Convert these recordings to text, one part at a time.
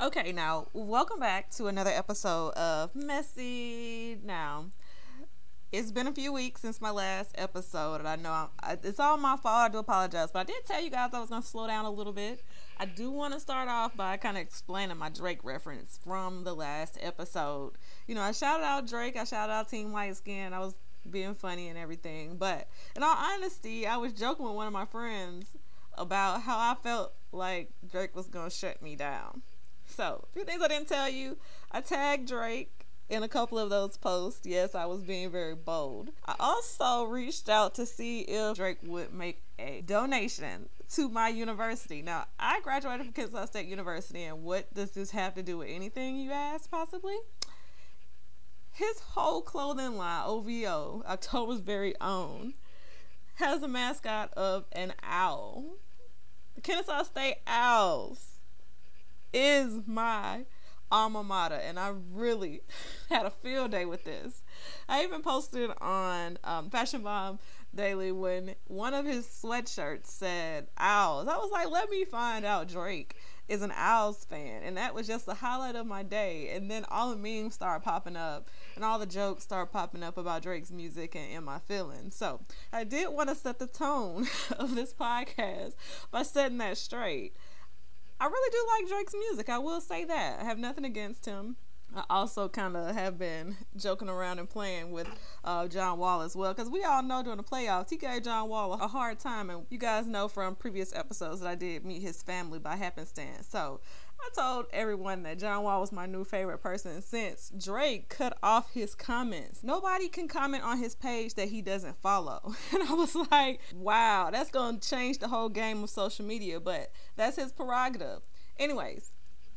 Okay, now, welcome back to another episode of Messy. Now, it's been a few weeks since my last episode, and I know it's all my fault. I do apologize, but I did tell you guys I was going to slow down a little bit. I do want to start off by kind of explaining my Drake reference from the last episode. You know, I shouted out Drake. I shouted out Team White Skin. I was being funny and everything, but in all honesty, I was joking with one of my friends about how I felt like Drake was going to shut me down. So, a few things I didn't tell you. I tagged Drake in a couple of those posts. Yes, I was being very bold. I also reached out to see if Drake would make a donation to my university. Now, I graduated from Kennesaw State University, and what does this have to do with anything, you ask, possibly? His whole clothing line, OVO, October's very own, has a mascot of an owl. The Kennesaw State Owls is my alma mater, and I really had a field day with this. I even posted on Fashion Bomb Daily when one of his sweatshirts said owls. I was like, let me find out Drake is an Owls fan, and that was just the highlight of my day. And then all the memes started popping up and all the jokes started popping up about Drake's music and my feelings. So I did want to set the tone of this podcast by setting that straight. I really do like Drake's music. I will say that. I have nothing against him. I also kind of have been joking around and playing with John Wall as well, because we all know during the playoffs, he gave John Wall a hard time, and you guys know from previous episodes that I did meet his family by happenstance. So I told everyone that John Wall was my new favorite person since Drake cut off his comments. Nobody can comment on his page that he doesn't follow. And I was like, wow, that's going to change the whole game of social media, but that's his prerogative. Anyways,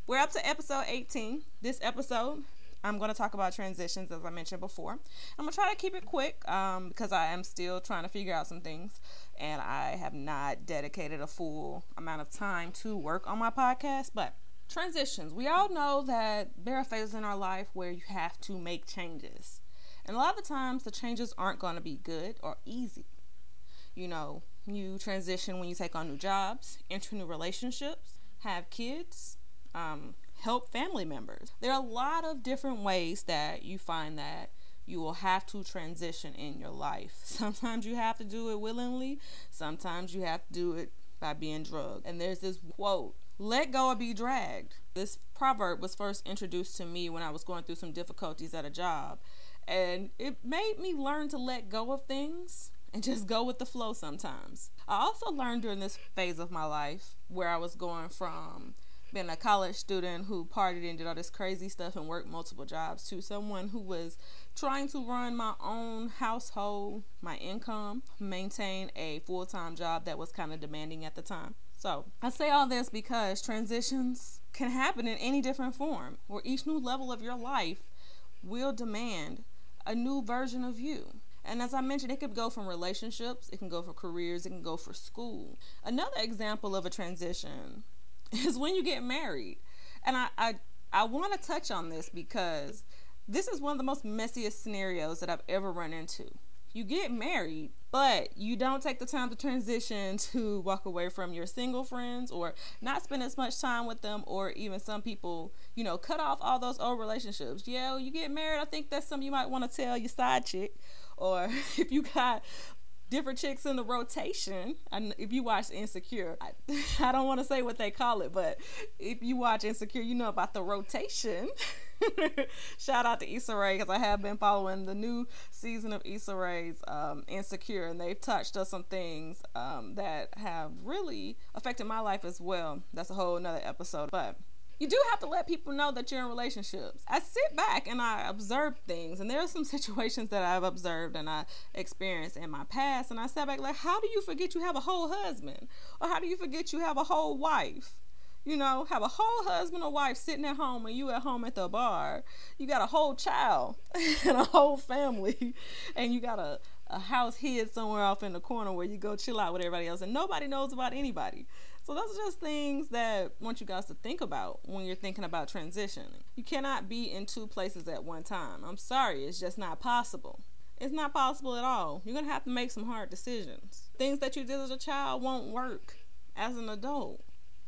we're up to episode 18. This episode, I'm going to talk about transitions, as I mentioned before. I'm going to try to keep it quick because I am still trying to figure out some things, and I have not dedicated a full amount of time to work on my podcast, but transitions. We all know that there are phases in our life where you have to make changes. And a lot of the times the changes aren't going to be good or easy. You know, you transition when you take on new jobs, enter new relationships, have kids, help family members. There are a lot of different ways that you find that you will have to transition in your life. Sometimes you have to do it willingly. Sometimes you have to do it by being drugged. And there's this quote, "Let go or be dragged." This proverb was first introduced to me when I was going through some difficulties at a job, and it made me learn to let go of things and just go with the flow sometimes. I also learned during this phase of my life where I was going from being a college student who partied and did all this crazy stuff and worked multiple jobs to someone who was trying to run my own household, my income, maintain a full-time job that was kind of demanding at the time. So I say all this because transitions can happen in any different form, where each new level of your life will demand a new version of you. And as I mentioned, it could go from relationships, it can go for careers, it can go for school. Another example of a transition is when you get married. And I want to touch on this because this is one of the most messiest scenarios that I've ever run into. You get married, but you don't take the time to transition, to walk away from your single friends or not spend as much time with them, or even some people, you know, cut off all those old relationships. Yeah, you get married, I think that's something you might want to tell your side chick, or if you got different chicks in the rotation, and if you watch Insecure, I don't want to say what they call it, but if you watch Insecure, you know about the rotation. Shout out to Issa Rae, because I have been following the new season of Issa Rae's Insecure, and they've touched on some things that have really affected my life as well. That's a whole another episode, but you do have to let people know that you're in relationships. I sit back and I observe things, and there are some situations that I've observed and I experienced in my past, and I sat back like, how do you forget you have a whole husband? Or how do you forget you have a whole wife? You know, have a whole husband or wife sitting at home, and you at home at the bar. You got a whole child and a whole family, and you got a house hid somewhere off in the corner where you go chill out with everybody else, and nobody knows about anybody. So those are just things that I want you guys to think about when you're thinking about transitioning. You cannot be in two places at one time. I'm sorry, it's just not possible. It's not possible at all. You're going to have to make some hard decisions. Things that you did as a child won't work as an adult.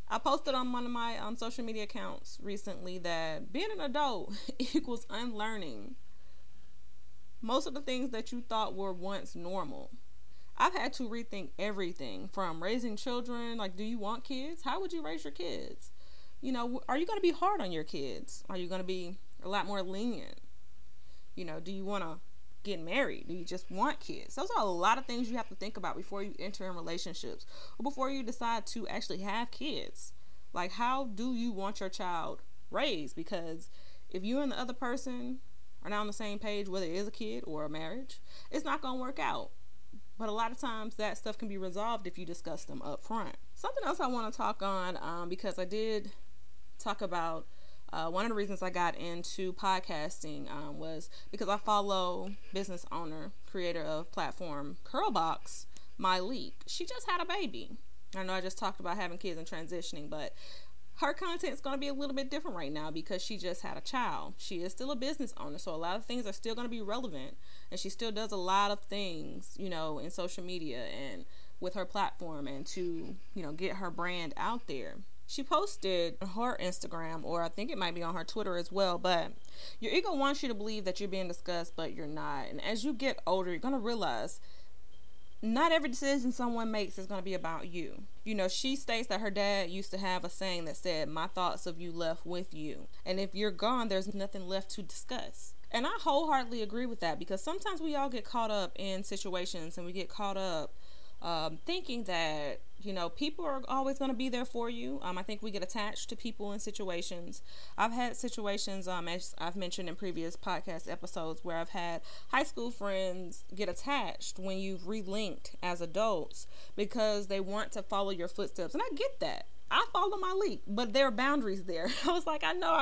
I posted on one of my social media accounts recently that being an adult equals unlearning most of the things that you thought were once normal. I've had to rethink everything from raising children. Like, do you want kids? How would you raise your kids? You know, are you going to be hard on your kids? Are you going to be a lot more lenient? You know, do you want to get married? Do you just want kids? Those are a lot of things you have to think about before you enter in relationships or before you decide to actually have kids. Like, how do you want your child raised? Because if you and the other person are not on the same page, whether it is a kid or a marriage, it's not going to work out. But a lot of times that stuff can be resolved if you discuss them up front. Something else I want to talk on, because I did talk about one of the reasons I got into podcasting was because I follow business owner, creator of platform Curlbox, MyLeik. She just had a baby. I know I just talked about having kids and transitioning, but her content is going to be a little bit different right now because she just had a child. She is still a business owner, so a lot of things are still going to be relevant, and she still does a lot of things, you know, in social media and with her platform and to, you know, get her brand out there. She posted on her Instagram, or I think it might be on her Twitter as well, but your ego wants you to believe that you're being discussed, but you're not. And as you get older, you're going to realize not every decision someone makes is going to be about you. You know, she states that her dad used to have a saying that said, "My thoughts of you left with you." And if you're gone, there's nothing left to discuss. And I wholeheartedly agree with that, because sometimes we all get caught up in situations and we get caught up thinking that, you know, people are always going to be there for you. I think we get attached to people and situations. I've had situations, as I've mentioned in previous podcast episodes, where I've had high school friends get attached when you've relinked as adults because they want to follow your footsteps. And I get that. I follow my lead, but there are boundaries there. I was like, I know,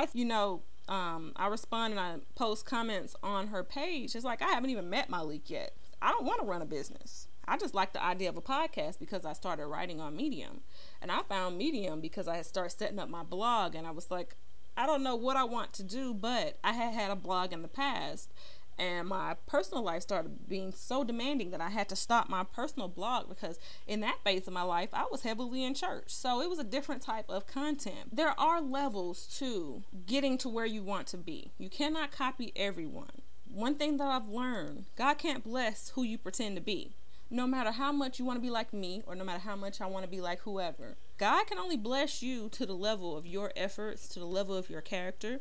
I respond and I post comments on her page. It's like, I haven't even met my lead yet. I don't want to run a business. I just like the idea of a podcast because I started writing on Medium, and I found Medium because I had started setting up my blog, and I was like, I don't know what I want to do, but I had had a blog in the past, and my personal life started being so demanding that I had to stop my personal blog because in that phase of my life, I was heavily in church. So it was a different type of content. There are levels to getting to where you want to be. You cannot copy everyone. One thing that I've learned, God can't bless who you pretend to be. No matter how much you want to be like me, or no matter how much I want to be like whoever, God can only bless you to the level of your efforts, to the level of your character,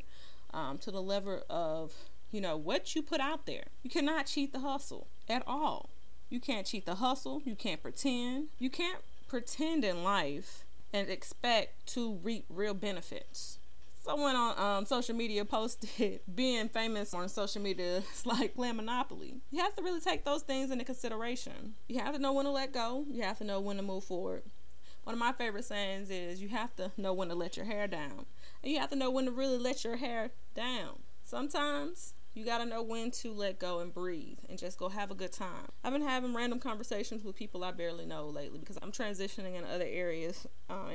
to the level of, you know, what you put out there. You cannot cheat the hustle at all. You can't cheat the hustle. You can't pretend. You can't pretend in life and expect to reap real benefits. Someone on social media posted, being famous on social media is like playing Monopoly. You have to really take those things into consideration. You have to know when to let go. You have to know when to move forward. One of my favorite sayings is, you have to know when to let your hair down. And you have to know when to really let your hair down. Sometimes you got to know when to let go and breathe and just go have a good time. I've been having random conversations with people I barely know lately because I'm transitioning in other areas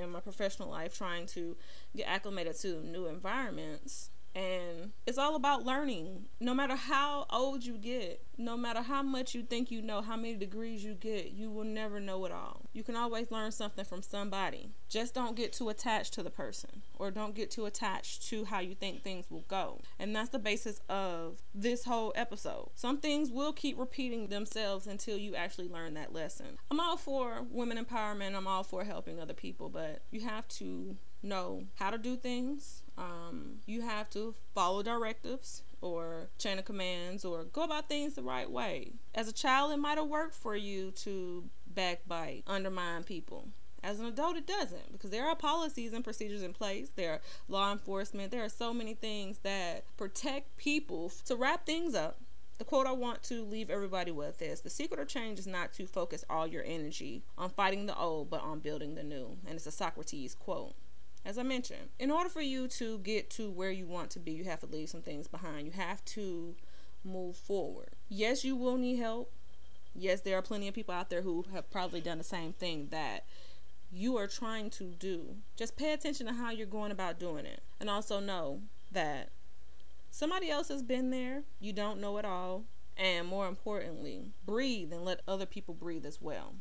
in my professional life, trying to get acclimated to new environments. And it's all about learning. No matter how old you get, no matter how much you think you know, how many degrees you get, you will never know it all. You can always learn something from somebody. Just don't get too attached to the person, or don't get too attached to how you think things will go. And that's the basis of this whole episode. Some things will keep repeating themselves until you actually learn that lesson. I'm all for women empowerment. I'm all for helping other people, but you have to know how to do things. You have to follow directives or chain of commands, or go about things the right way. As a child, it might have worked for you to backbite, undermine people. As an adult, it doesn't, because there are policies and procedures in place. There are law enforcement. There are so many things that protect people. To wrap things up, the quote I want to leave everybody with is, the secret of change is not to focus all your energy on fighting the old, but on building the new. And it's a Socrates quote. As I mentioned, in order for you to get to where you want to be, you have to leave some things behind. You have to move forward. Yes, you will need help. Yes, there are plenty of people out there who have probably done the same thing that you are trying to do. Just pay attention to how you're going about doing it. And also know that somebody else has been there. You don't know it all. And more importantly, breathe and let other people breathe as well.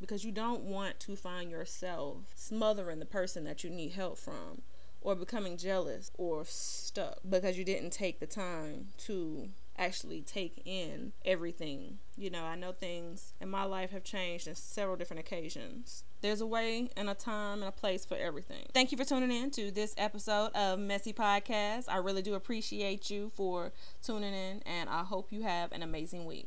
because you don't want to find yourself smothering the person that you need help from, or becoming jealous or stuck because you didn't take the time to actually take in everything. You know, I know things in my life have changed on several different occasions. There's a way and a time and a place for everything. Thank you for tuning in to this episode of Messy Podcast. I really do appreciate you for tuning in, and I hope you have an amazing week.